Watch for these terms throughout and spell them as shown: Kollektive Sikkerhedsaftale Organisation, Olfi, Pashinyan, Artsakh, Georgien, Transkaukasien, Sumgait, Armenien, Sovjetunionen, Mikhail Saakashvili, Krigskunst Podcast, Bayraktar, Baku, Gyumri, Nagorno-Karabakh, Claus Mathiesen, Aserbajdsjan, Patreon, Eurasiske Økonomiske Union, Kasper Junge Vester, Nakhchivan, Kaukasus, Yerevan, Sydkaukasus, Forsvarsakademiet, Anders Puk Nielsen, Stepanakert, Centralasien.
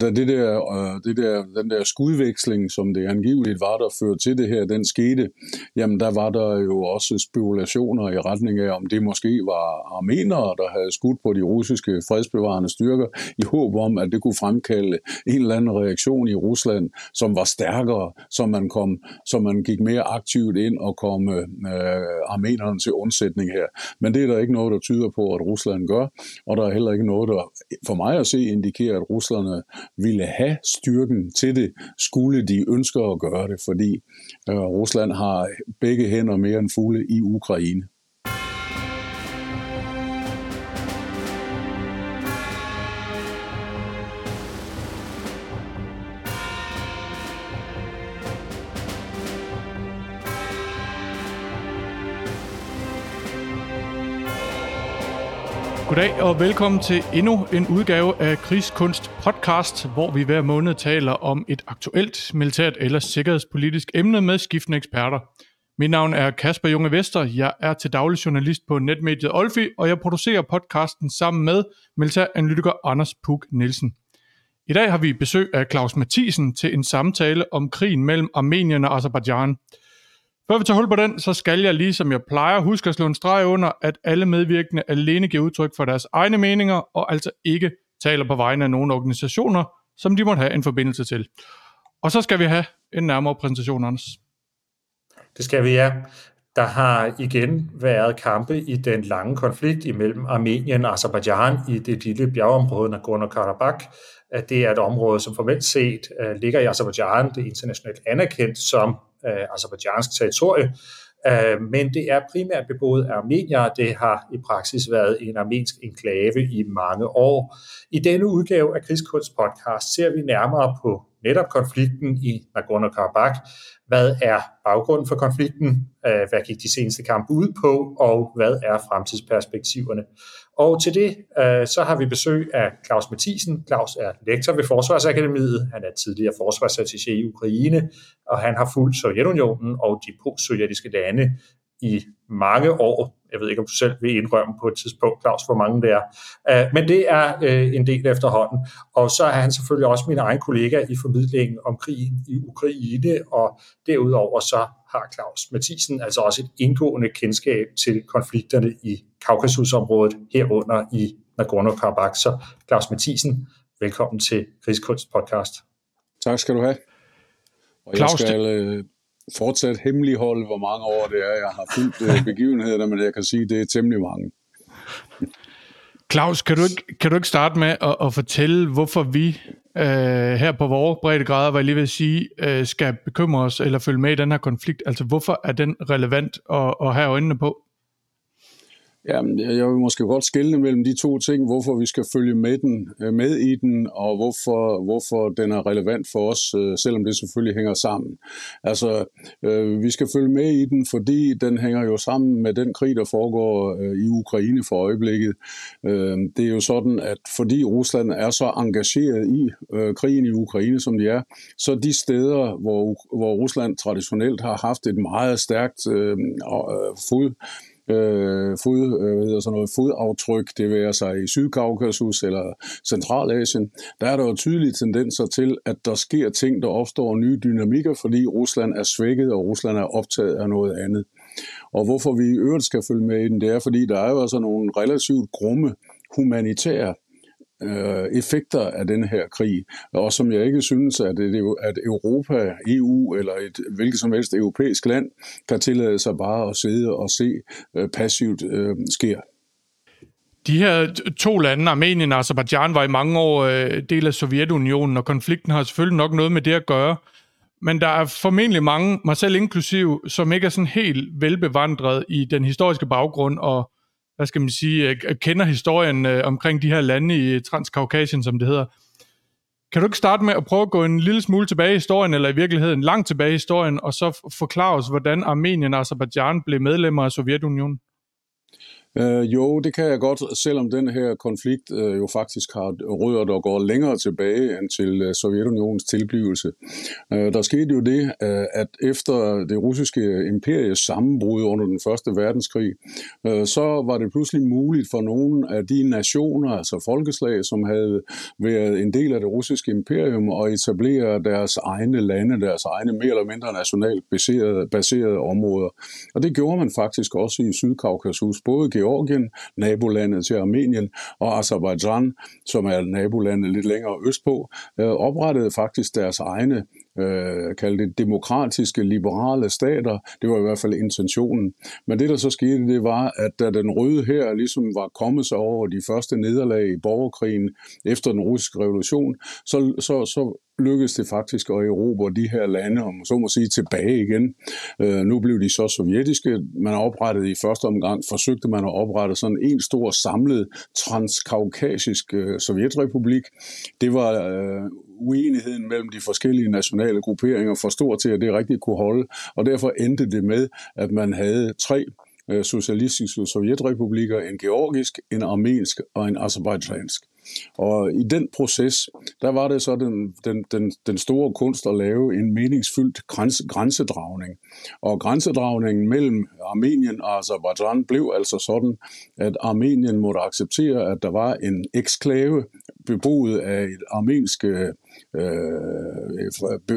Den der skudveksling, som det angiveligt var, der førte til det her, den skete, jamen der var der jo også spekulationer i retning af, om det måske var armenere, der havde skudt på de russiske fredsbevarende styrker, i håb om, at det kunne fremkalde en eller anden reaktion i Rusland, som var stærkere, så man gik mere aktivt ind og kom armenerne til undsætning her. Men det er der ikke noget, der tyder på, at Rusland gør, og der er heller ikke noget, der for mig at se indikerer, at russerne ville have styrken til det, skulle de ønske at gøre det, fordi Rusland har begge hænder mere end fulde i Ukraine. Goddag og velkommen til endnu en udgave af Krigskunst Podcast, hvor vi hver måned taler om et aktuelt militært eller sikkerhedspolitisk emne med skiftende eksperter. Mit navn er Kasper Junge Vester, jeg er til daglig journalist på netmediet Olfi, og jeg producerer podcasten sammen med militæranalytiker Anders Puk Nielsen. I dag har vi besøg af Claus Mathiesen til en samtale om krigen mellem Armenien og Aserbajdsjan. Før vi tager hul på den, så skal jeg, ligesom jeg plejer, huske at slå en streg under, at alle medvirkende alene giver udtryk for deres egne meninger, og altså ikke taler på vegne af nogle organisationer, som de måtte have en forbindelse til. Og så skal vi have en nærmere præsentation, Anders. Det skal vi, ja. Der har igen været kampe i den lange konflikt imellem Armenien og Aserbajdsjan i det lille bjergeområde Nagorno-Karabakh. Det er et område, som formelt set ligger i Aserbajdsjan, det er internationalt anerkendt som aserbajdsjansk territorie, men det er primært beboet af armenier. Det har i praksis været en armensk enklave i mange år. I denne udgave af Krigskunst Podcast ser vi nærmere på netop konflikten i Nagorno-Karabakh. Hvad er baggrunden for konflikten? Hvad gik de seneste kampe ud på? Og hvad er fremtidsperspektiverne? Og til det så har vi besøg af Claus Mathiesen. Claus er lektor ved Forsvarsakademiet. Han er tidligere forsvarsattaché i Ukraine, og han har fulgt Sovjetunionen og de postsovjetiske lande i mange år. Jeg ved ikke, om du selv vil indrømme på et tidspunkt, Claus, hvor mange det er. Men det er en del efterhånden. Og så er han selvfølgelig også min egen kollega i formidlingen om krigen i Ukraine, og derudover så har Claus Mathiesen altså også et indgående kendskab til konflikterne i Kaukasusområdet, herunder i Nagorno-Karabakh. Så Claus Mathiesen, velkommen til Krigskunst Podcast. Tak skal du have. Og Claus, jeg skal fortsat hemmeligholde, hvor mange år det er, jeg har fulgt begivenhederne, men jeg kan sige, at det er temmelig mange. Claus, kan du ikke starte med at fortælle, hvorfor vi her på vores breddegrader, hvad jeg lige vil sige, skal bekymre os eller følge med i den her konflikt? Altså, hvorfor er den relevant at have øjnene på? Jamen, jeg vil måske godt skelne mellem de to ting, hvorfor vi skal følge med i den, og hvorfor den er relevant for os, selvom det selvfølgelig hænger sammen. Altså, vi skal følge med i den, fordi den hænger jo sammen med den krig, der foregår i Ukraine for øjeblikket. Det er jo sådan, at fordi Rusland er så engageret i krigen i Ukraine, som de er, så de steder, hvor Rusland traditionelt har haft et meget stærkt fodaftryk, det vil sig i Sydkaukasus eller Centralasien, der er der jo tydelige tendenser til, at der sker ting, der opstår nye dynamikker, fordi Rusland er svækket, og Rusland er optaget af noget andet. Og hvorfor vi i øvrigt skal følge med i den, det er, fordi der er jo altså nogle relativt grumme humanitære effekter af den her krig, og som jeg ikke synes, at Europa, EU eller et hvilket som helst europæisk land kan tillade sig bare at sidde og se passivt sker. De her to lande, Armenien og Aserbajdsjan, var i mange år del af Sovjetunionen, og konflikten har selvfølgelig nok noget med det at gøre, men der er formentlig mange, mig selv inklusiv, som ikke er sådan helt velbevandret i den historiske baggrund og hvad skal man sige, kender historien omkring de her lande i Transkaukasien, som det hedder. Kan du ikke starte med at prøve at gå en lille smule tilbage i historien, eller i virkeligheden langt tilbage i historien, og så forklare os, hvordan Armenien og Aserbajdsjan blev medlemmer af Sovjetunionen? Jo, det kan jeg godt, selvom den her konflikt jo faktisk har rødder, der går længere tilbage end til Sovjetunionens tilblivelse. Der skete jo det, at efter det russiske imperies sammenbrud under den første verdenskrig, så var det pludselig muligt for nogle af de nationer, altså folkeslag, som havde været en del af det russiske imperium, at etablere deres egne lande, deres egne mere eller mindre nationalt baserede områder. Og det gjorde man faktisk også i Sydkaukasus, både Georgien, nabolandet til Armenien, og Aserbajdsjan, som er nabolandet lidt længere østpå, oprettede faktisk deres egne kaldte det demokratiske, liberale stater. Det var i hvert fald intentionen. Men det, der så skete, det var, at da den røde her ligesom var kommet sig over de første nederlag i borgerkrigen efter den russiske revolution, så lykkedes det faktisk at erobre de her lande, om så må sige, tilbage igen. Nu blev de så sovjetiske. Man oprettede i første omgang, forsøgte man at oprette sådan en stor samlet transkaukasisk sovjetrepublik. Det var uenigheden mellem de forskellige nationale grupperinger for stor til, at det rigtigt kunne holde, og derfor endte det med, at man havde tre socialistiske sovjetrepublikker, en georgisk, en armensk og en aserbajdsjansk. Og i den proces, der var det så den store kunst at lave en meningsfyldt grænsedragning. Og grænsedragningen mellem Armenien og Aserbajdsjan blev altså sådan, at Armenien måtte acceptere, at der var en eksklave beboet af et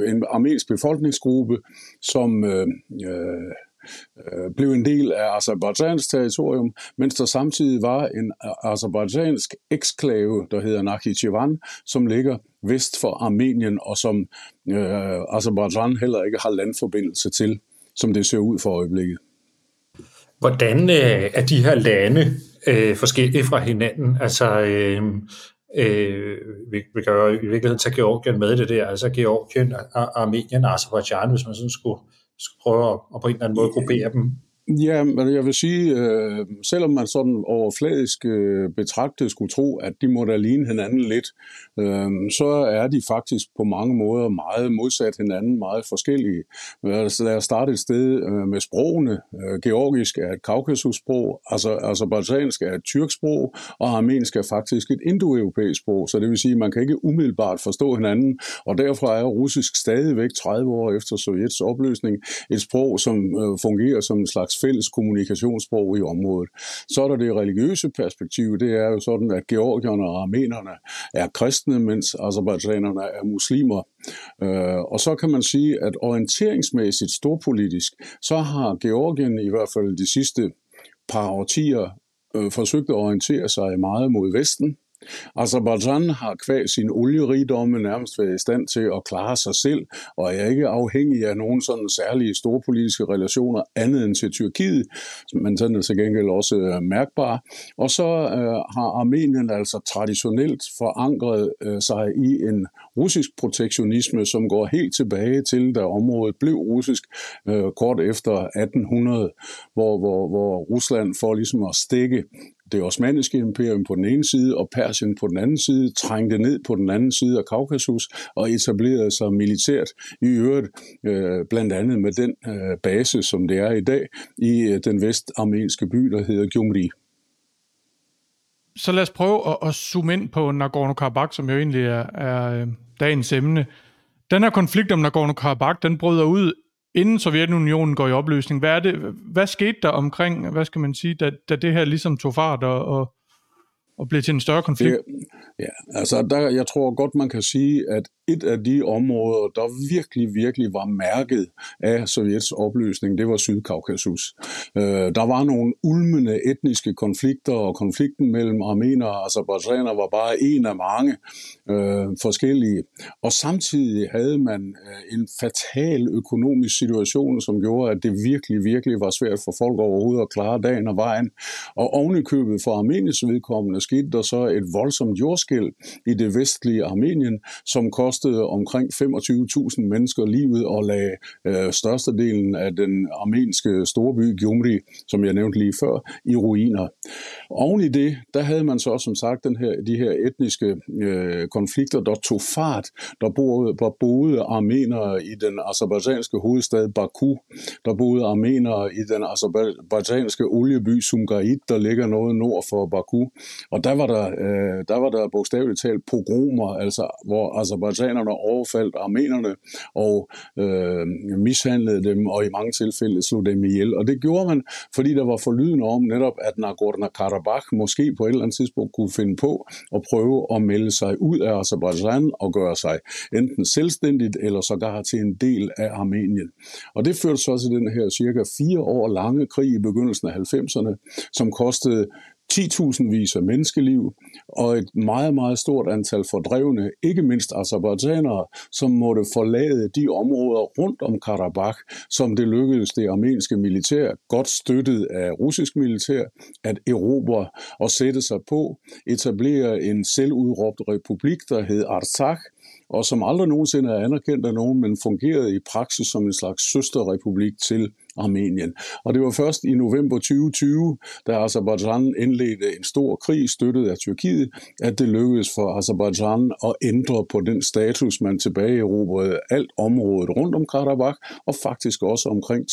en armensk befolkningsgruppe, som blev en del af Aserbajdsjans territorium, mens der samtidig var en aserbajdsjansk eksklave, der hedder Nakhchivan, som ligger vest for Armenien, og som Aserbajdsjan heller ikke har landforbindelse til, som det ser ud for øjeblikket. Hvordan er de her lande forskellige fra hinanden? Altså, vi kan jo i virkeligheden tage Georgien med det der, altså Georgien, Armenien og Aserbajdsjan, hvis man sådan skulle prøve at på en eller anden måde gruppere dem. Ja, men jeg vil sige, selvom man sådan overfladisk betragtet skulle tro, at de må da ligne hinanden lidt, så er de faktisk på mange måder meget modsat hinanden, meget forskellige. Lad os starte et sted med sprogene. Georgisk er et kaukasussprog, aserbajdsjansk er et tyrkisk sprog, og armensk er faktisk et indoeuropæisk sprog, så det vil sige, at man kan ikke umiddelbart forstå hinanden, og derfra er russisk stadigvæk 30 år efter Sovjets opløsning et sprog, som fungerer som en slags fælles kommunikationssprog i området. Så er der det religiøse perspektiv, det er jo sådan, at georgierne og armenerne er kristne, mens aserbajdsjanerne er muslimer. Og så kan man sige, at orienteringsmæssigt storpolitisk, så har Georgien i hvert fald de sidste par årtier forsøgt at orientere sig meget mod Vesten. Aserbajdsjan har qua sin olierigdomme nærmest været i stand til at klare sig selv, og er ikke afhængig af nogen sådan særlige store politiske relationer andet end til Tyrkiet, men den er til gengæld også mærkbar. Og så har Armenien altså traditionelt forankret sig i en russisk protektionisme, som går helt tilbage til, da området blev russisk kort efter 1800, hvor Rusland for ligesom at stikke det osmanniske imperium på den ene side, og Persien på den anden side, trængte ned på den anden side af Kaukasus og etablerede sig militært i øvrigt, blandt andet med den base, som det er i dag, i den vestarmenske by, der hedder Gyumri. Så lad os prøve at zoome ind på Nagorno-Karabakh, som jo egentlig er dagens emne. Den her konflikt om Nagorno-Karabakh, den bryder ud inden Sovjetunionen går i opløsning. Hvad skete der omkring, hvad skal man sige, da det her ligesom tog fart og blev til en større konflikt? Jeg tror godt, man kan sige, at et af de områder, der virkelig var mærket af Sovjets opløsning, det var Sydkaukasus. Der var nogle ulmende etniske konflikter, og konflikten mellem armener og aserbajdsjanere var bare en af mange forskellige. Og samtidig havde man en fatal økonomisk situation, som gjorde, at det virkelig var svært for folk overhovedet at klare dagen og vejen. Og ovenikøbet for Armeniens vedkommende skete der så et voldsomt jordskælv i det vestlige Armenien, som kostede omkring 25.000 mennesker livet og lagde størstedelen af den armenske storby Gyumri, som jeg nævnte lige før, i ruiner. Oven i det, der havde man så som sagt de her etniske konflikter, der tog fart. Der boede armenere i den aserbajdsjanske hovedstad Baku. Der boede armenere i den aserbajdsjanske olieby Sumgait, der ligger noget nord for Baku. Og der var der bogstaveligt talt pogromer, altså hvor aserbajdsjanerne overfaldt armenerne og mishandlede dem, og i mange tilfælde slog dem ihjel. Og det gjorde man, fordi der var forlydende om netop, at Nagorno-Karabakh måske på et eller andet tidspunkt kunne finde på at prøve at melde sig ud af Aserbajdsjan og gøre sig enten selvstændigt eller sågar til en del af Armenien. Og det førte så til den her cirka 4 år lange krig i begyndelsen af 90'erne, som kostede 10.000-vis af menneskeliv og et meget, meget stort antal fordrevne, ikke mindst aserbajdsjanere, som måtte forlade de områder rundt om Karabakh, som det lykkedes det armenske militær, godt støttet af russisk militær, at erobre og sætte sig på, etablere en selvudråbt republik, der hed Artsakh, og som aldrig nogensinde er anerkendt af nogen, men fungerede i praksis som en slags søsterrepublik til Armenien. Og det var først i november 2020, da Aserbajdsjan indledte en stor krig støttet af Tyrkiet, at det lykkedes for Aserbajdsjan at ændre på den status, man tilbageerobrede alt området rundt om Karabakh, og faktisk også omkring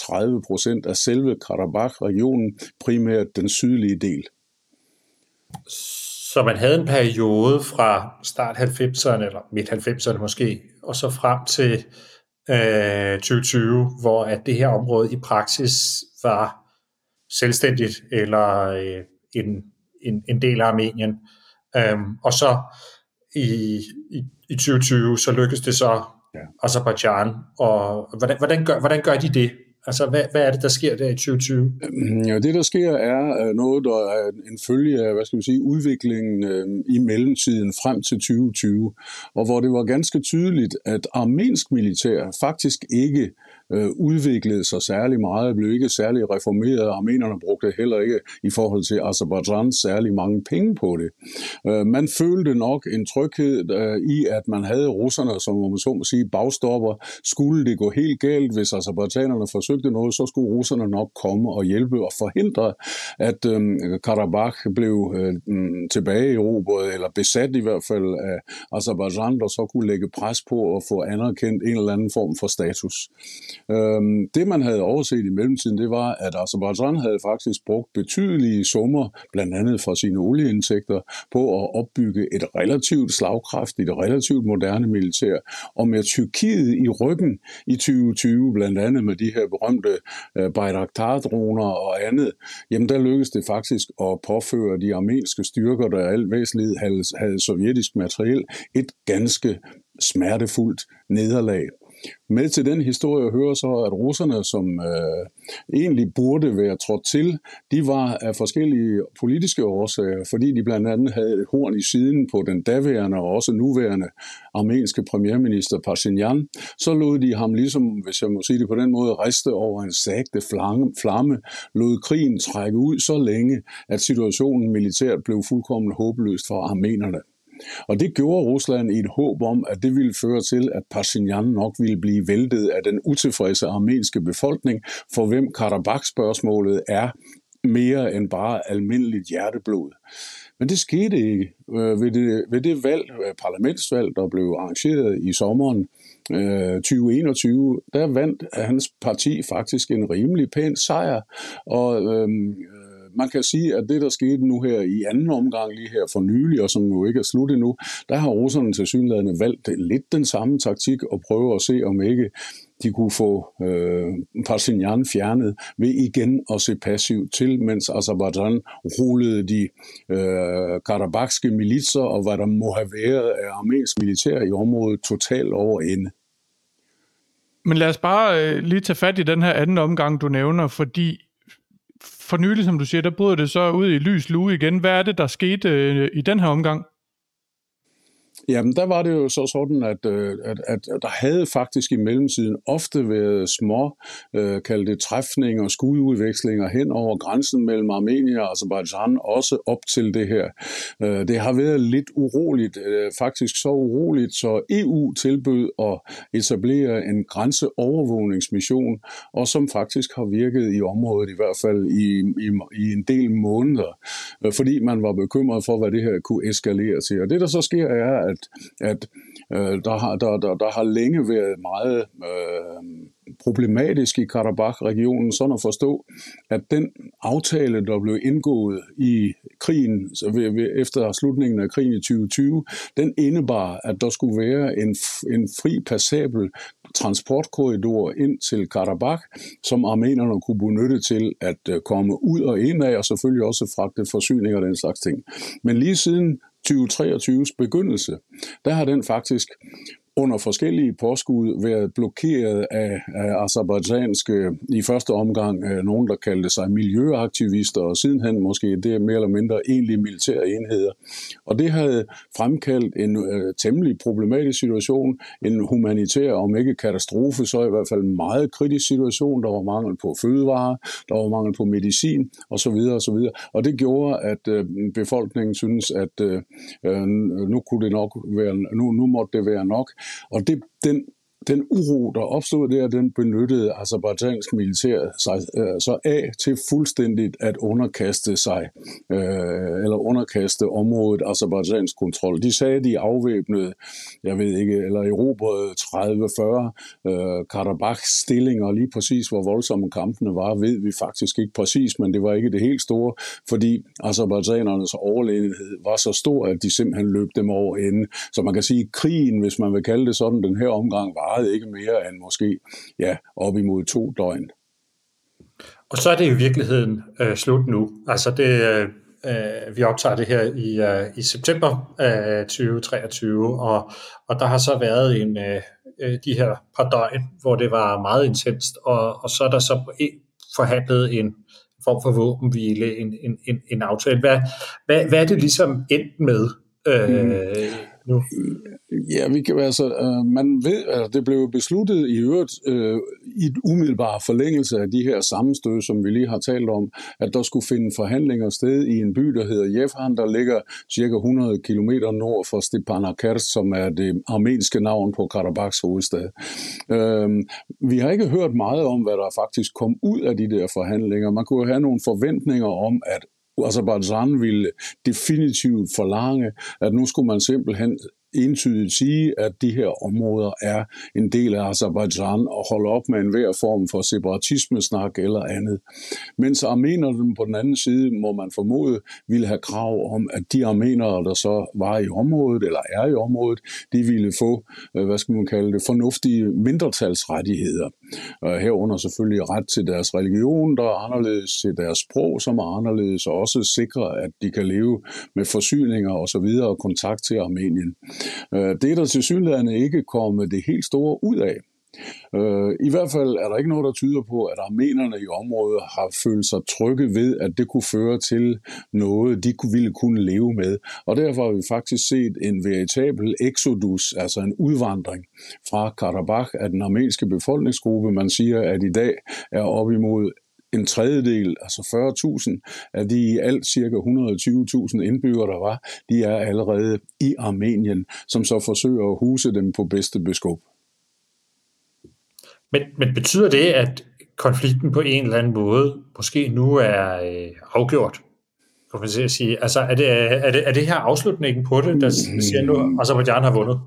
30% af selve Karabakh-regionen, primært den sydlige del. Så man havde en periode fra start 90'erne, eller midt 90'erne måske, og så frem til 2020, hvor at det her område i praksis var selvstændigt, eller en del af Armenien. Og så i 2020, så lykkedes det så Aserbajdsjan. Og hvordan gør de det? Altså, hvad er det, der sker der i 2020? Ja, det, der sker, er noget, der er en følge af, udviklingen i mellemtiden frem til 2020, og hvor det var ganske tydeligt, at armensk militær faktisk ikke udviklede sig særlig meget, blev ikke særlig reformeret, armenerne brugte heller ikke i forhold til Aserbajdsjan særlig mange penge på det. Man følte nok en tryghed i, at man havde russerne, som man så må sige, bagstopper. Skulle det gå helt galt, hvis aserbajdsjanerne forsøgte noget, så skulle russerne nok komme og hjælpe og forhindre, at Karabakh blev tilbageerobret, eller besat i hvert fald af Aserbajdsjan, der så kunne lægge pres på at få anerkendt en eller anden form for status. Det, man havde overset i mellemtiden, det var, at Aserbajdsjan havde faktisk brugt betydelige summer, blandt andet fra sine olieindtægter, på at opbygge et relativt slagkraftigt, et relativt moderne militær, og med Tyrkiet i ryggen i 2020, blandt andet med de her berømte Bayraktar-droner og andet, jamen der lykkedes det faktisk at påføre de armenske styrker, der i alt væsentligt havde sovjetisk materiel, et ganske smertefuldt nederlag. Med til den historie hører så, at russerne, som egentlig burde være trådt til, de var af forskellige politiske årsager, fordi de blandt andet havde et horn i siden på den daværende og også nuværende armenske premierminister Pashinyan. Så lod de ham ligesom, hvis jeg må sige det på den måde, riste over en sagte flamme, lod krigen trække ud så længe, at situationen militært blev fuldkommen håbløst for armenerne. Og det gjorde Rusland i et håb om, at det ville føre til, at Pashinyan nok ville blive væltet af den utilfredse armenske befolkning, for hvem Karabakh-spørgsmålet er mere end bare almindeligt hjerteblod. Men det skete ikke. Ved det valg, parlamentsvalg, der blev arrangeret i sommeren 2021, der vandt hans parti faktisk en rimelig pæn sejr, og man kan sige, at det, der skete nu her i anden omgang, lige her for nylig, og som jo ikke er slut endnu, der har russerne tilsyneladende valgt lidt den samme taktik og prøve at se, om ikke de kunne få Pashinyan fjernet ved igen at se passivt til, mens Aserbajdsjan rullede de karabakske militser og hvad der må have været af armensk militær i området totalt over ende. Men lad os bare lige tage fat i den her anden omgang, du nævner, fordi for nylig, som du siger, der brød det så ud i lys lue igen. Hvad er det, der skete i den her omgang? Jamen, der var det jo så sådan, at der havde faktisk i mellemtiden ofte været små, kaldte det træfninger og skududvekslinger hen over grænsen mellem Armenien og Aserbajdsjan, også op til det her. Det har været lidt uroligt, faktisk så uroligt, så EU tilbød at etablere en grænseovervågningsmission, og som faktisk har virket i området, i hvert fald i en del måneder, fordi man var bekymret for, hvad det her kunne eskalere til. Og det, der så sker, er, at der har længe været meget problematisk i Karabakh-regionen, sådan at forstå, at den aftale, der blev indgået i krigen, efter slutningen af krigen i 2020, den indebar, at der skulle være en fri, passabel transportkorridor ind til Karabakh, som armenerne kunne benytte til at komme ud og ind af, og selvfølgelig også fragte forsyninger og den slags ting. Men lige siden 2023's begyndelse, der har den faktisk under forskellige påskud været blokeret af aserbajdsjanske, i første omgang nogen, der kaldte sig miljøaktivister, og sidenhen måske det mere eller mindre egentlig militære enheder. Og det havde fremkaldt en temmelig problematisk situation, en humanitær, om ikke katastrofe, så i hvert fald en meget kritisk situation. Der var mangel på fødevarer, der var mangel på medicin, osv. Og det gjorde, at befolkningen synes, at nu måtte det være nok. Og den uro, der opstod der, den benyttede aserbajdsjansk militær sig så af til fuldstændigt at underkaste området aserbajdsjansk kontrol. De sagde, de afvæbnede, jeg ved ikke, eller erobrede 30-40 Karabakh-stillinger, lige præcis hvor voldsomme kampene var, ved vi faktisk ikke præcis, men det var ikke det helt store, fordi aserbajdsjanernes overlegenhed var så stor, at de simpelthen løb dem over ende. Så man kan sige, krigen, hvis man vil kalde det sådan, den her omgang varede ikke mere end måske op imod 2 døgn. Og så er det i virkeligheden slut nu. Altså vi optager det her i september 2023, og der har så været de her par døgn, hvor det var meget intenst, og så er der så forhandlet en form for våbenhvile, en aftale. Hvad er det ligesom endt med? Nu. Ja, vi kan altså, man ved, at det blev besluttet i øvrigt i et umiddelbar forlængelse af de her sammenstød, som vi lige har talt om, at der skulle finde forhandlinger sted i en by, der hedder Yerevan, der ligger cirka 100 kilometer nord for Stepanakert, som er det armenske navn på Karabakhs hovedstad. Vi har ikke hørt meget om, hvad der faktisk kom ud af de der forhandlinger. Man kunne have nogle forventninger om, at Aserbajdsjan ville definitivt forlange, at nu skulle man simpelthen entydigt sige, at de her områder er en del af Aserbajdsjan og holde op med enhver form for separatismesnak eller andet. Mens armenerne på den anden side, må man formode, ville have krav om, at de armenere, der så var i området eller er i området, de ville få, hvad skal man kalde det, fornuftige mindretalsrettigheder. Herunder selvfølgelig ret til deres religion, der er anderledes, til deres sprog, som er anderledes, og også sikre, at de kan leve med forsyninger osv. og kontakt til Armenien. Det er der tilsyneladende ikke kommet det helt store ud af. I hvert fald er der ikke noget, der tyder på, at armenerne i området har følt sig trygge ved, at det kunne føre til noget, de ville kunne leve med. Og derfor har vi faktisk set en veritabel exodus, altså en udvandring fra Karabakh af den armenske befolkningsgruppe. Man siger, at i dag er op imod en tredjedel, altså 40.000 af de alt cirka 120.000 indbyggere, der var, de er allerede i Armenien, som så forsøger at huse dem på bedste beskub. Men betyder det, at konflikten på en eller anden måde måske nu er afgjort? Kan man sige, altså er det her afslutningen på det, der siger nu, Aserbajdsjan har vundet?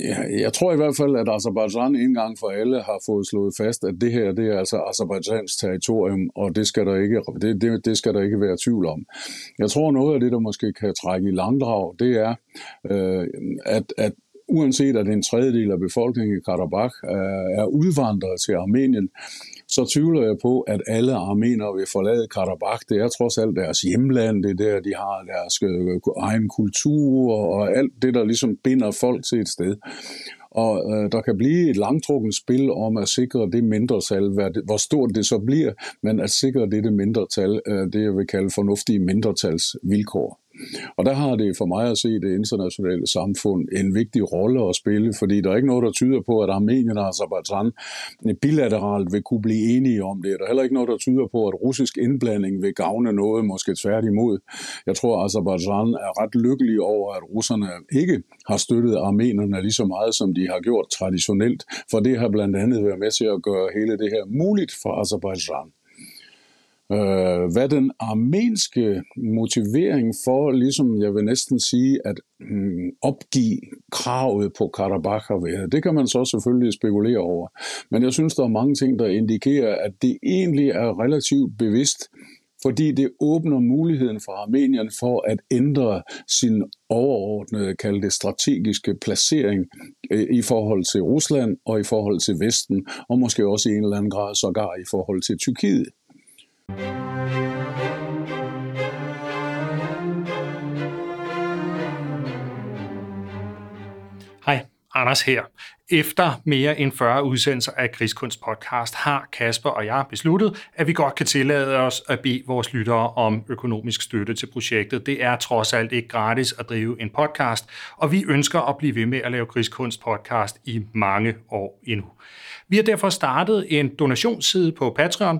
Ja, jeg tror i hvert fald, at Aserbajdsjan en gang for alle har fået slået fast, at det her, det er altså Aserbajdsjans territorium, og det skal der ikke være tvivl om. Jeg tror, noget af det, der måske kan trække i langdrag, det er, at uanset at en tredjedel af befolkningen i Karabakh er udvandret til Armenien, så tvivler jeg på, at alle armenere vil forlade Karabakh. Det er trods alt deres hjemland, det er der, de har deres egen kultur og alt det, der ligesom binder folk til et sted. Og der kan blive et langtrukken spil om at sikre det mindretal, hvor stort det så bliver, men at sikre dette mindretal, det jeg vil kalde fornuftige mindretalsvilkår. Og der har det for mig at se det internationale samfund en vigtig rolle at spille, fordi der er ikke noget, der tyder på, at Armenien og Aserbajdsjan bilateralt vil kunne blive enige om det. Der er heller ikke noget, der tyder på, at russisk indblanding vil gavne noget, måske tværtimod. Jeg tror, at Aserbajdsjan er ret lykkelig over, at russerne ikke har støttet armenerne lige så meget, som de har gjort traditionelt, for det har blandt andet været med til at gøre hele det her muligt for Aserbajdsjan. Hvad den armenske motivering for, ligesom jeg vil næsten sige, at opgive kravet på Karabakh har været, det kan man så selvfølgelig spekulere over. Men jeg synes, der er mange ting, der indikerer, at det egentlig er relativt bevidst, fordi det åbner muligheden for Armenien for at ændre sin overordnede, kaldte strategiske placering i forhold til Rusland og i forhold til Vesten, og måske også i en eller anden grad sågar i forhold til Tyrkiet. Hej, Anders her. Efter mere end 40 udsendelser af Krigskunst Podcast har Kasper og jeg besluttet, at vi godt kan tillade os at bede vores lyttere om økonomisk støtte til projektet. Det er trods alt ikke gratis at drive en podcast, og vi ønsker at blive ved med at lave Krigskunst Podcast i mange år endnu. Vi har derfor startet en donationsside på Patreon.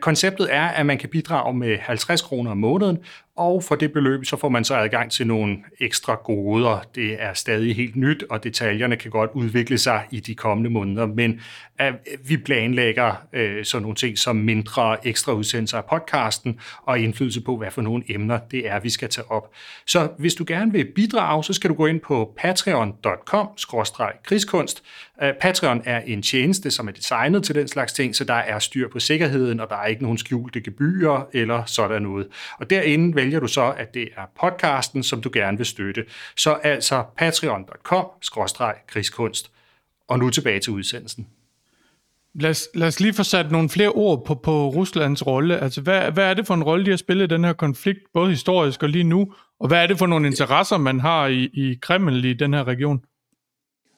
Konceptet er, at man kan bidrage med 50 kroner om måneden, og for det beløb så får man så adgang til nogle ekstra goder. Det er stadig helt nyt, og detaljerne kan godt udvikle sig i de kommende måneder, men vi planlægger sådan nogle ting som mindre ekstra udsendelser af podcasten og indflydelse på, hvad for nogle emner det er, vi skal tage op. Så hvis du gerne vil bidrage, så skal du gå ind på patreon.com/krigskunst. Patreon er en tjeneste, som er designet til den slags ting, så der er styr på sikkerheden, og der er ikke nogen skjulte gebyrer eller sådan noget. Og derinde vælger du så, at det er podcasten, som du gerne vil støtte. Så altså patreon.com/krigskunst. Og nu tilbage til udsendelsen. Lad os lige få sat nogle flere ord på Ruslands rolle. Altså, hvad er det for en rolle, de har spillet i den her konflikt, både historisk og lige nu? Og hvad er det for nogle interesser, man har i Kreml i den her region?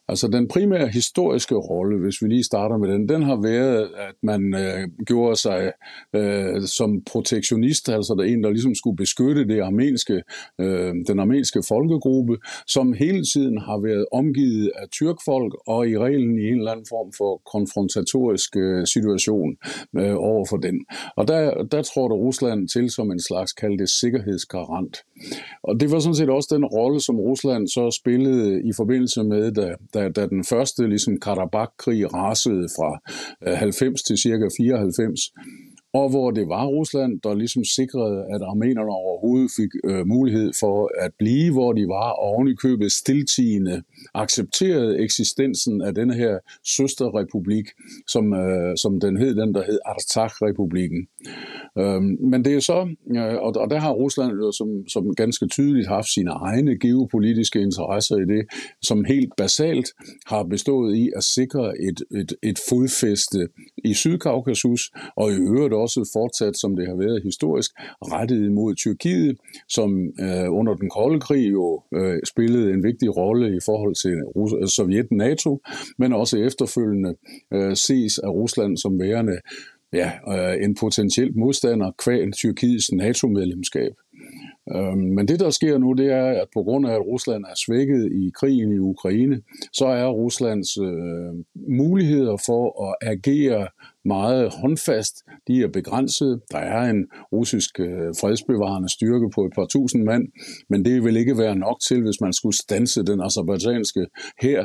Altså den primære historiske rolle, hvis vi lige starter med den har været, at man gjorde sig som protektionist, altså der en, der ligesom skulle beskytte den armenske folkegruppe, som hele tiden har været omgivet af tyrkfolk og i reglen i en eller anden form for konfrontatorisk situation over for den. Og der trådte Rusland til som en slags kaldet sikkerhedsgarant. Og det var sådan set også den rolle, som Rusland så spillede i forbindelse med, da den første ligesom Karabakh-krig rasede fra 90 til cirka 94, og hvor det var Rusland, der ligesom sikrede, at armenerne overhovedet fik mulighed for at blive, hvor de var, og ovenikøbet stiltiende accepterede eksistensen af den her søsterrepublik, som den hed, den der hed Artsakh-republikken. Men det er så, og der har Rusland jo som ganske tydeligt haft sine egne geopolitiske interesser i det, som helt basalt har bestået i at sikre et fodfæste i Sydkaukasus, og i øvrigt også fortsat, som det har været historisk, rettet mod Tyrkiet, som under den kolde krig jo spillede en vigtig rolle i forhold til Sovjet-NATO, men også efterfølgende ses af Rusland som værende en potentiel modstander kvæl Tyrkiets NATO-medlemskab. Men det, der sker nu, det er, at på grund af, at Rusland er svækket i krigen i Ukraine, så er Ruslands muligheder for at agere meget håndfast, de er begrænset. Der er en russisk fredsbevarende styrke på et par tusind mand, men det vil ikke være nok til, hvis man skulle standse den aserbajdsjanske hær.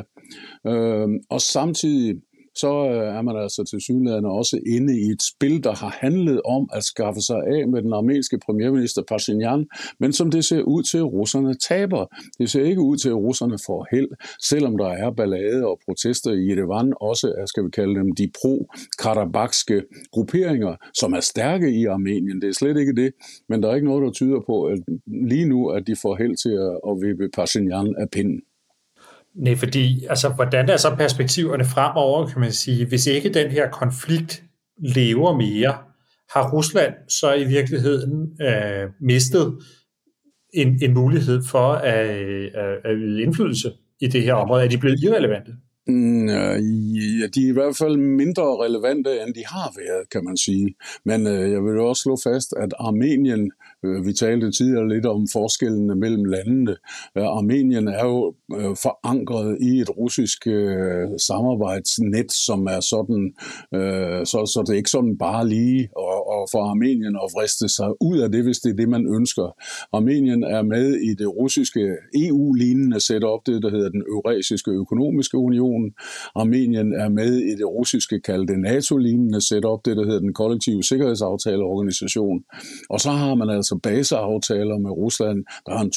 Og samtidig så er man altså tilsyneladende også inde i et spil, der har handlet om at skaffe sig af med den armenske premierminister Pashinyan, men som det ser ud til, at russerne taber. Det ser ikke ud til, at russerne får held, selvom der er ballade og protester i Yerevan, også af, skal vi kalde dem, de pro-karabakske grupperinger, som er stærke i Armenien. Det er slet ikke det, men der er ikke noget, der tyder på at lige nu, at de får held til at vippe Pashinyan af pinden. Nej, fordi altså, hvordan er så perspektiverne fremover, kan man sige? Hvis ikke den her konflikt lever mere, har Rusland så i virkeligheden mistet en mulighed for at yde indflydelse i det her område? Er de blevet irrelevante? Ja, de er i hvert fald mindre relevante, end de har været, kan man sige. Men jeg vil også slå fast, at Armenien Vi talte tidligere lidt om forskellene mellem landene. Armenien er jo forankret i et russisk samarbejdsnet, som er sådan, så det er ikke sådan bare lige og for Armenien at vriste sig ud af det, hvis det er det, man ønsker. Armenien er med i det russiske EU-lignende setup, det der hedder den Eurasiske Økonomiske Union. Armenien er med i det russiske kaldte NATO-lignende setup, det der hedder den Kollektive Sikkerhedsaftale Organisation. Og så har man altså baseaftaler med Rusland. Der er en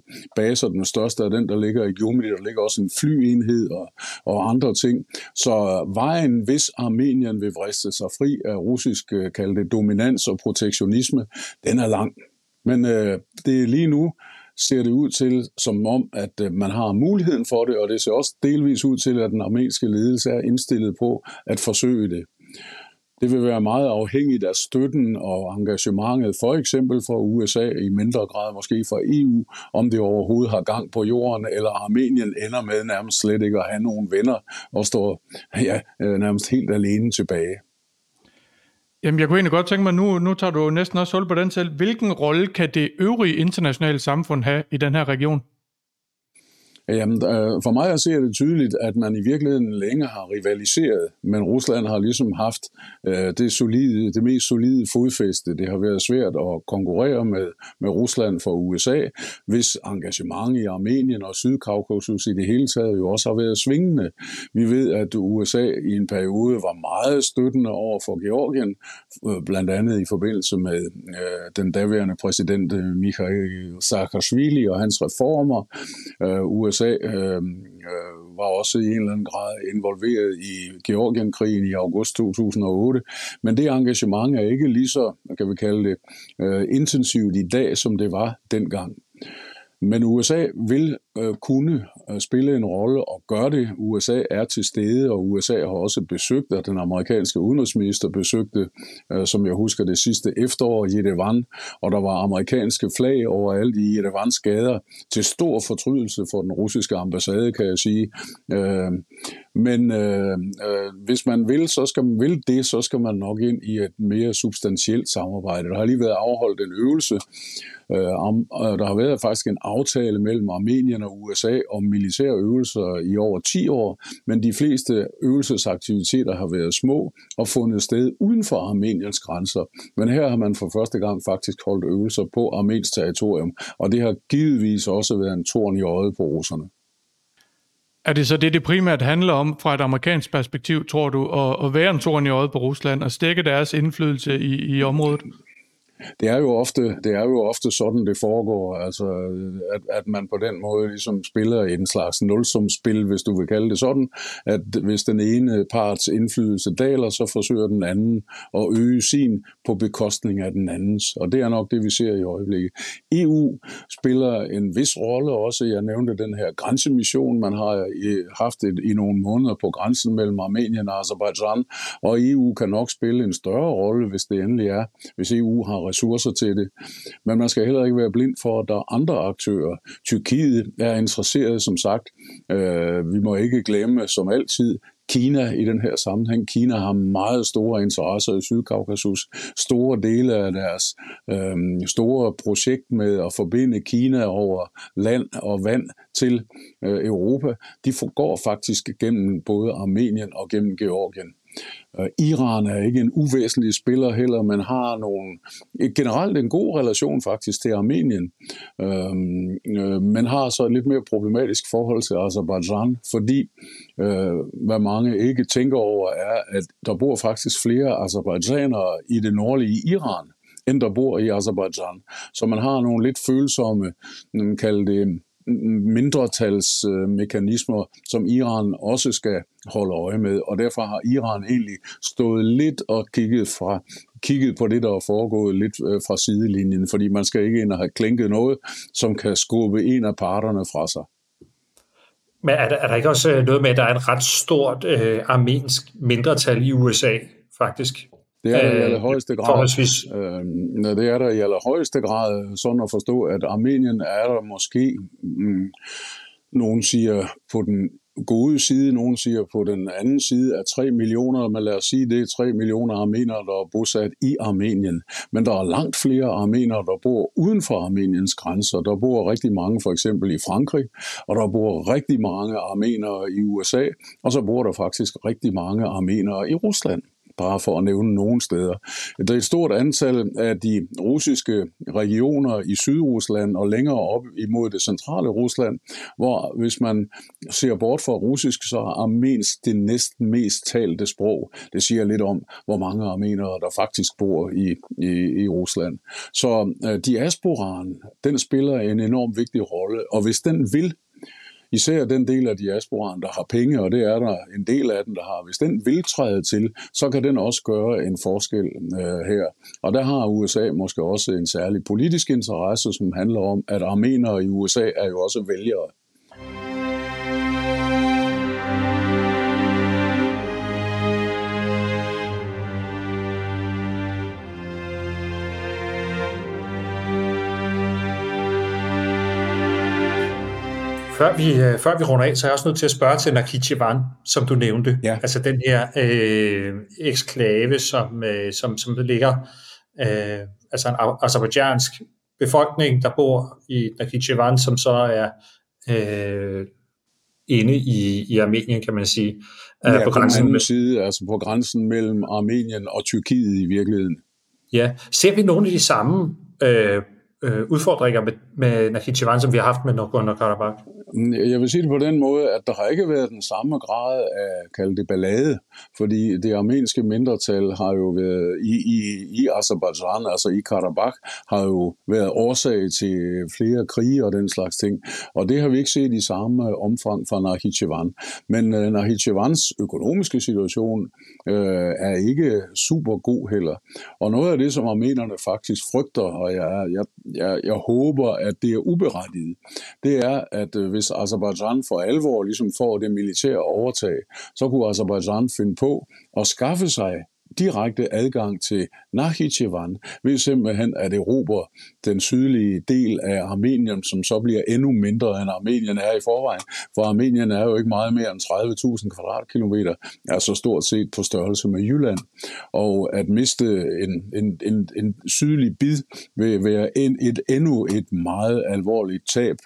2-3 baser, den største er den, der ligger i Gyumri. Der ligger også en flyenhed og andre ting. Så vejen, hvis Armenien vil vriste sig fri af russisk kaldte dominans og protektionisme, den er lang. Men det er lige nu ser det ud til, som om, at man har muligheden for det, og det ser også delvis ud til, at den armenske ledelse er indstillet på at forsøge det. Det vil være meget afhængigt af støtten og engagementet, for eksempel fra USA, i mindre grad måske fra EU, om det overhovedet har gang på jorden, eller Armenien ender med nærmest slet ikke at have nogen venner og står nærmest helt alene tilbage. Jamen, jeg kunne egentlig godt tænke mig, nu tager du næsten også hul på den selv. Hvilken rolle kan det øvrige internationale samfund have i den her region? Jamen, for mig at se er det tydeligt, at man i virkeligheden længe har rivaliseret, men Rusland har ligesom haft det mest solide fodfæste. Det har været svært at konkurrere med Rusland for USA, hvis engagement i Armenien og Sydkaukasus i det hele taget jo også har været svingende. Vi ved, at USA i en periode var meget støttende over for Georgien, blandt andet i forbindelse med den daværende præsident Mikhail Saakashvili og hans reformer. USA var også i en eller anden grad involveret i Georgienkrigen i august 2008, men det engagement er ikke lige så, kan vi kalde det, intensivt i dag, som det var dengang. Men USA vil kunne spille en rolle og gøre det. USA er til stede, og USA har også besøgt, og den amerikanske udenrigsminister besøgte, som jeg husker det sidste efterår, Yerevan, og der var amerikanske flag overalt i Yerevans gader, til stor fortrydelse for den russiske ambassade, kan jeg sige. Men hvis man vil, så skal man nok ind i et mere substantielt samarbejde. Der har lige været afholdt en øvelse. Der har været faktisk en aftale mellem Armenien og USA om militære øvelser i over 10 år, men de fleste øvelsesaktiviteter har været små og fundet sted uden for Armeniens grænser. Men her har man for første gang faktisk holdt øvelser på armensk territorium, og det har givetvis også været en torn i øjet på russerne. Er det så det primært handler om fra et amerikansk perspektiv, tror du, at være en torn i øjet på Rusland og stække deres indflydelse i området? Det er jo ofte sådan, det foregår, altså, at man på den måde ligesom spiller en slags nulsumsspil, hvis du vil kalde det sådan, at hvis den ene parts indflydelse daler, så forsøger den anden at øge sin på bekostning af den andens, og det er nok det, vi ser i øjeblikket. EU spiller en vis rolle også. Jeg nævnte den her grænsemission, man har haft i nogle måneder på grænsen mellem Armenien og Aserbajdsjan, og EU kan nok spille en større rolle, hvis det endelig er, hvis EU har ressourcer til det. Men man skal heller ikke være blind for, at der er andre aktører. Tyrkiet er interesseret, som sagt. Vi må ikke glemme, som altid, Kina i den her sammenhæng. Kina har meget store interesser i Sydkaukasus. Store dele af deres store projekt med at forbinde Kina over land og vand til Europa, de går faktisk gennem både Armenien og gennem Georgien. Iran er ikke en uvæsentlig spiller heller, men har generelt en god relation faktisk til Armenien, men har så et lidt mere problematisk forhold til Aserbajdsjan, fordi hvad mange ikke tænker over er, at der bor faktisk flere aserbajdsjanere i det nordlige Iran, end der bor i Aserbajdsjan. Så man har nogle lidt følsomme, kalde det mindretalsmekanismer, som Iran også skal holde øje med, og derfor har Iran egentlig stået lidt og kigget på det, der er foregået lidt fra sidelinjen, fordi man skal ikke ind og have klænket noget, som kan skubbe en af parterne fra sig. Men er der ikke også noget med, at der er et ret stort armensk mindretal i USA, faktisk? Det er der i allerhøjeste grad, sådan at forstå, at Armenien er der måske, nogen siger på den gode side, nogen siger på den anden side, er 3 millioner, men lad os sige, det er 3 millioner armenere, der er bosat i Armenien. Men der er langt flere armenere, der bor uden for Armeniens grænser. Der bor rigtig mange for eksempel i Frankrig, og der bor rigtig mange armenere i USA, og så bor der faktisk rigtig mange armenere i Rusland. Bare for at nævne nogle steder. Der er et stort antal af de russiske regioner i Sydrusland og længere op imod det centrale Rusland, hvor hvis man ser bort fra russisk, så er armensk det næsten mest talte sprog. Det siger lidt om, hvor mange armenere der faktisk bor i Rusland. Så diasporaen, den spiller en enormt vigtig rolle, og hvis den vil, især den del af diasporaen, der har penge, og det er der en del af den, der har. Hvis den vil træde til, så kan den også gøre en forskel her. Og der har USA måske også en særlig politisk interesse, som handler om, at armenere i USA er jo også vælgere. Før vi runder af, så er jeg også nødt til at spørge til Nakhchivan, som du nævnte. Ja. Altså den her eksklave, som ligger, altså en aserbajdsjansk befolkning, der bor i Nakhchivan, som så er inde i Armenien, kan man sige. Ja, på grænsen den anden side, altså på grænsen mellem Armenien og Tyrkiet i virkeligheden. Ja, ser vi nogle af de samme udfordringer med Nakhchivan, som vi har haft med Nagorno-Karabakh? Jeg vil sige det på den måde, at der har ikke været den samme grad af, kalde det ballade, fordi det armenske mindretal har jo været i Aserbajdsjan, altså i Karabakh, har jo været årsag til flere krige og den slags ting, og det har vi ikke set i samme omfang fra Nakhchivan. Men Nakhchivans økonomiske situation er ikke super god heller, og noget af det, som armenerne faktisk frygter, og jeg håber, at det er uberettiget, det er, at hvis Aserbajdsjan for alvor ligesom får det militære overtag, så kunne Aserbajdsjan finde på at skaffe sig direkte adgang til Nakhchivan, ved simpelthen at erobre den sydlige del af Armenien, som så bliver endnu mindre end Armenien er i forvejen, for Armenien er jo ikke meget mere end 30.000 kvadratkilometer, altså stort set på størrelse med Jylland, og at miste en sydlig bid vil være endnu et meget alvorligt tab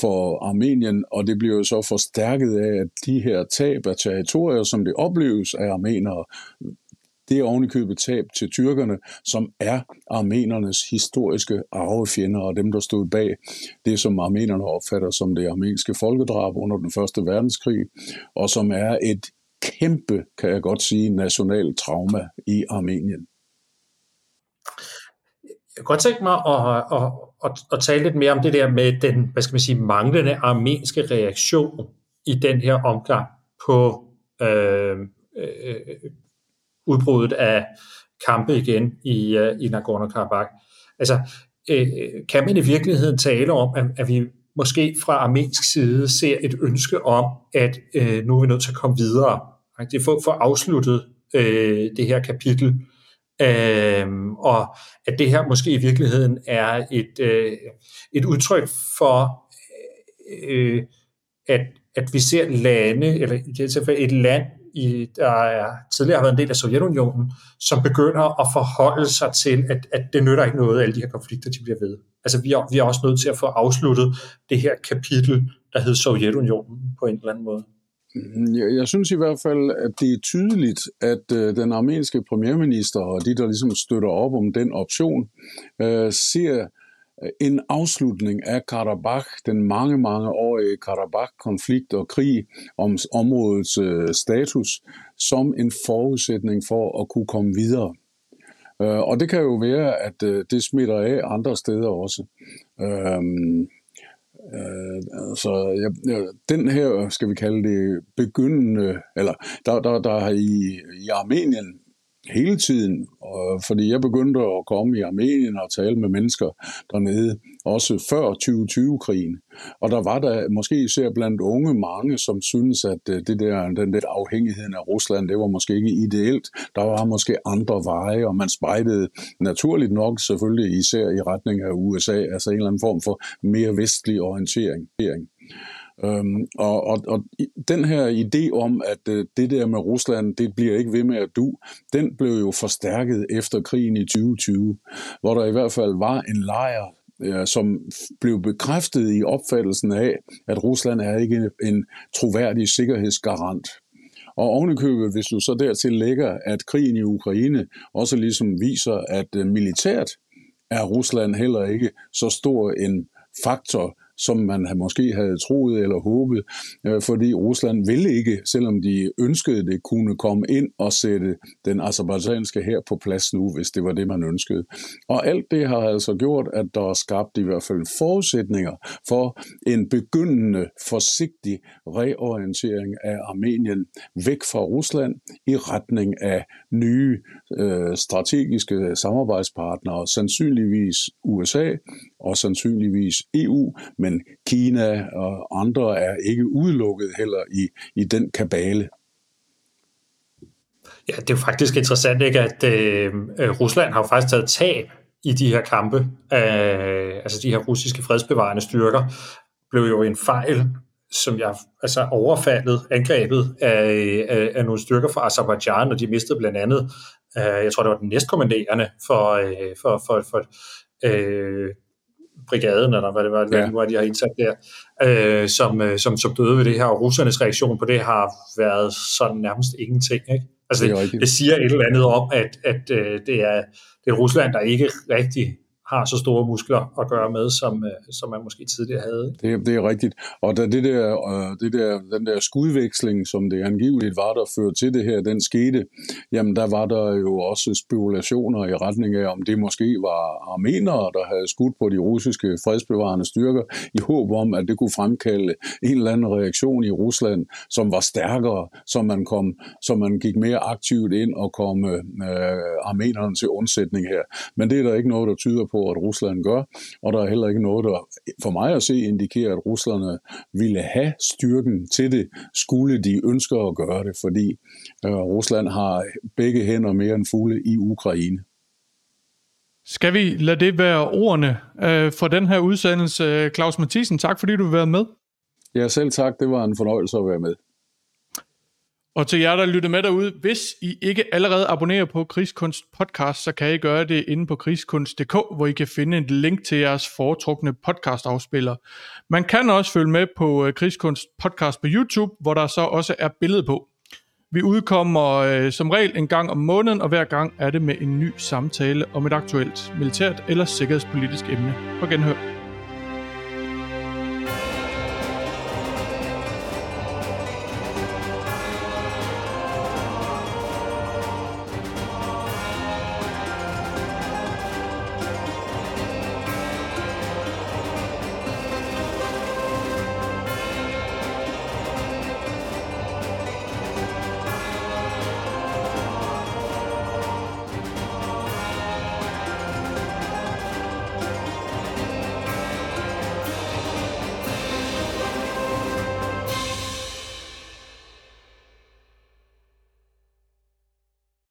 for Armenien, og det bliver jo så forstærket af, at de her tab af territorier, som det opleves af armenere, det er ovenikøbet tab til tyrkerne, som er armenernes historiske arvefjender og dem, der stod bag det, som armenerne opfatter som det armenske folkedrab under den første verdenskrig, og som er et kæmpe, kan jeg godt sige, nationalt trauma i Armenien. Jeg kunne godt tænke mig at tale lidt mere om det der med den, hvad skal man sige, manglende armenske reaktion i den her omgang på udbruddet af kampe igen i Nagorno-Karabakh. Altså, kan man i virkeligheden tale om, at vi måske fra armensk side ser et ønske om, at nu er vi nødt til at komme videre. Det er for afsluttet det her kapitel. Og at det her måske i virkeligheden er et udtryk for, at vi ser lande, eller i det tilfælde et land, der tidligere har været en del af Sovjetunionen, som begynder at forholde sig til, at det nytter ikke noget, alle de her konflikter, de bliver ved. Altså, vi er også nødt til at få afsluttet det her kapitel, der hed Sovjetunionen på en eller anden måde. Jeg synes i hvert fald, at det er tydeligt, at den armenske premierminister og de, der ligesom støtter op om den option, ser en afslutning af Karabakh, den mangeårige Karabakh-konflikt og krig om områdets status, som en forudsætning for at kunne komme videre. Og det kan jo være, at det smitter af andre steder også. Den her, skal vi kalde det, begyndende, eller der i Armenien hele tiden, fordi jeg begyndte at komme i Armenien og tale med mennesker dernede, også før 2020-krigen. Og der var der måske især blandt unge mange, som synes, at den der afhængigheden af Rusland, det var måske ikke ideelt. Der var måske andre veje, og man spejtede naturligt nok selvfølgelig især i retning af USA, altså en eller anden form for mere vestlig orientering. Og den her idé om, at det der med Rusland, det bliver ikke ved med at du, den blev jo forstærket efter krigen i 2020, hvor der i hvert fald var en lejr, som blev bekræftet i opfattelsen af, at Rusland er ikke en troværdig sikkerhedsgarant. Og ovenikøbet, hvis du så dertil lægger, at krigen i Ukraine også ligesom viser, at militært er Rusland heller ikke så stor en faktor, som man måske havde troet eller håbet, fordi Rusland ville ikke, selvom de ønskede det, kunne komme ind og sætte den aserbajdsjanske hær på plads nu, hvis det var det, man ønskede. Og alt det har altså gjort, at der er skabt i hvert fald forudsætninger for en begyndende, forsigtig reorientering af Armenien væk fra Rusland i retning af nye strategiske samarbejdspartnere, sandsynligvis USA og sandsynligvis EU, men Kina og andre er ikke udelukket heller i den kabale. Ja, det er jo faktisk interessant, ikke, at Rusland har jo faktisk taget tab i de her kampe. Altså de her russiske fredsbevarende styrker blev jo en fejl, som jeg altså overfaldet, angrebet af nogle styrker fra Aserbajdsjan, og de mistede blandt andet, jeg tror det var den næstkommanderende for brigaden, eller hvad det var, hvor de har indsat der, som døde ved det her, og russernes reaktion på det har været sådan nærmest ingenting, ikke? Altså det siger et eller andet om, at det er Rusland, der ikke rigtig har så store muskler at gøre med, som man måske tidligere havde. Det er rigtigt. Og da den der skudveksling, som det angiveligt var, der førte til det her, den skete, jamen der var der jo også spekulationer i retning af, om det måske var armenere, der havde skudt på de russiske fredsbevarende styrker, i håb om, at det kunne fremkalde en eller anden reaktion i Rusland, som var stærkere, så man gik mere aktivt ind og kom armenerne til undsætning her. Men det er der ikke noget, der tyder på, at Rusland gør, og der er heller ikke noget, der for mig at se indikerer, at russerne ville have styrken til det, skulle de ønske at gøre det, fordi Rusland har begge hænder mere end fulde i Ukraine. Skal vi lade det være ordene for den her udsendelse? Claus Mathiesen, tak fordi du vil være med. Ja, selv tak. Det var en fornøjelse at være med. Og til jer, der lytter med derude, hvis I ikke allerede abonnerer på Krigskunst Podcast, så kan I gøre det inde på krigskunst.dk, hvor I kan finde et link til jeres foretrukne podcastafspiller. Man kan også følge med på Krigskunst Podcast på YouTube, hvor der så også er billede på. Vi udkommer som regel en gang om måneden, og hver gang er det med en ny samtale om et aktuelt militært eller sikkerhedspolitisk emne. På genhør.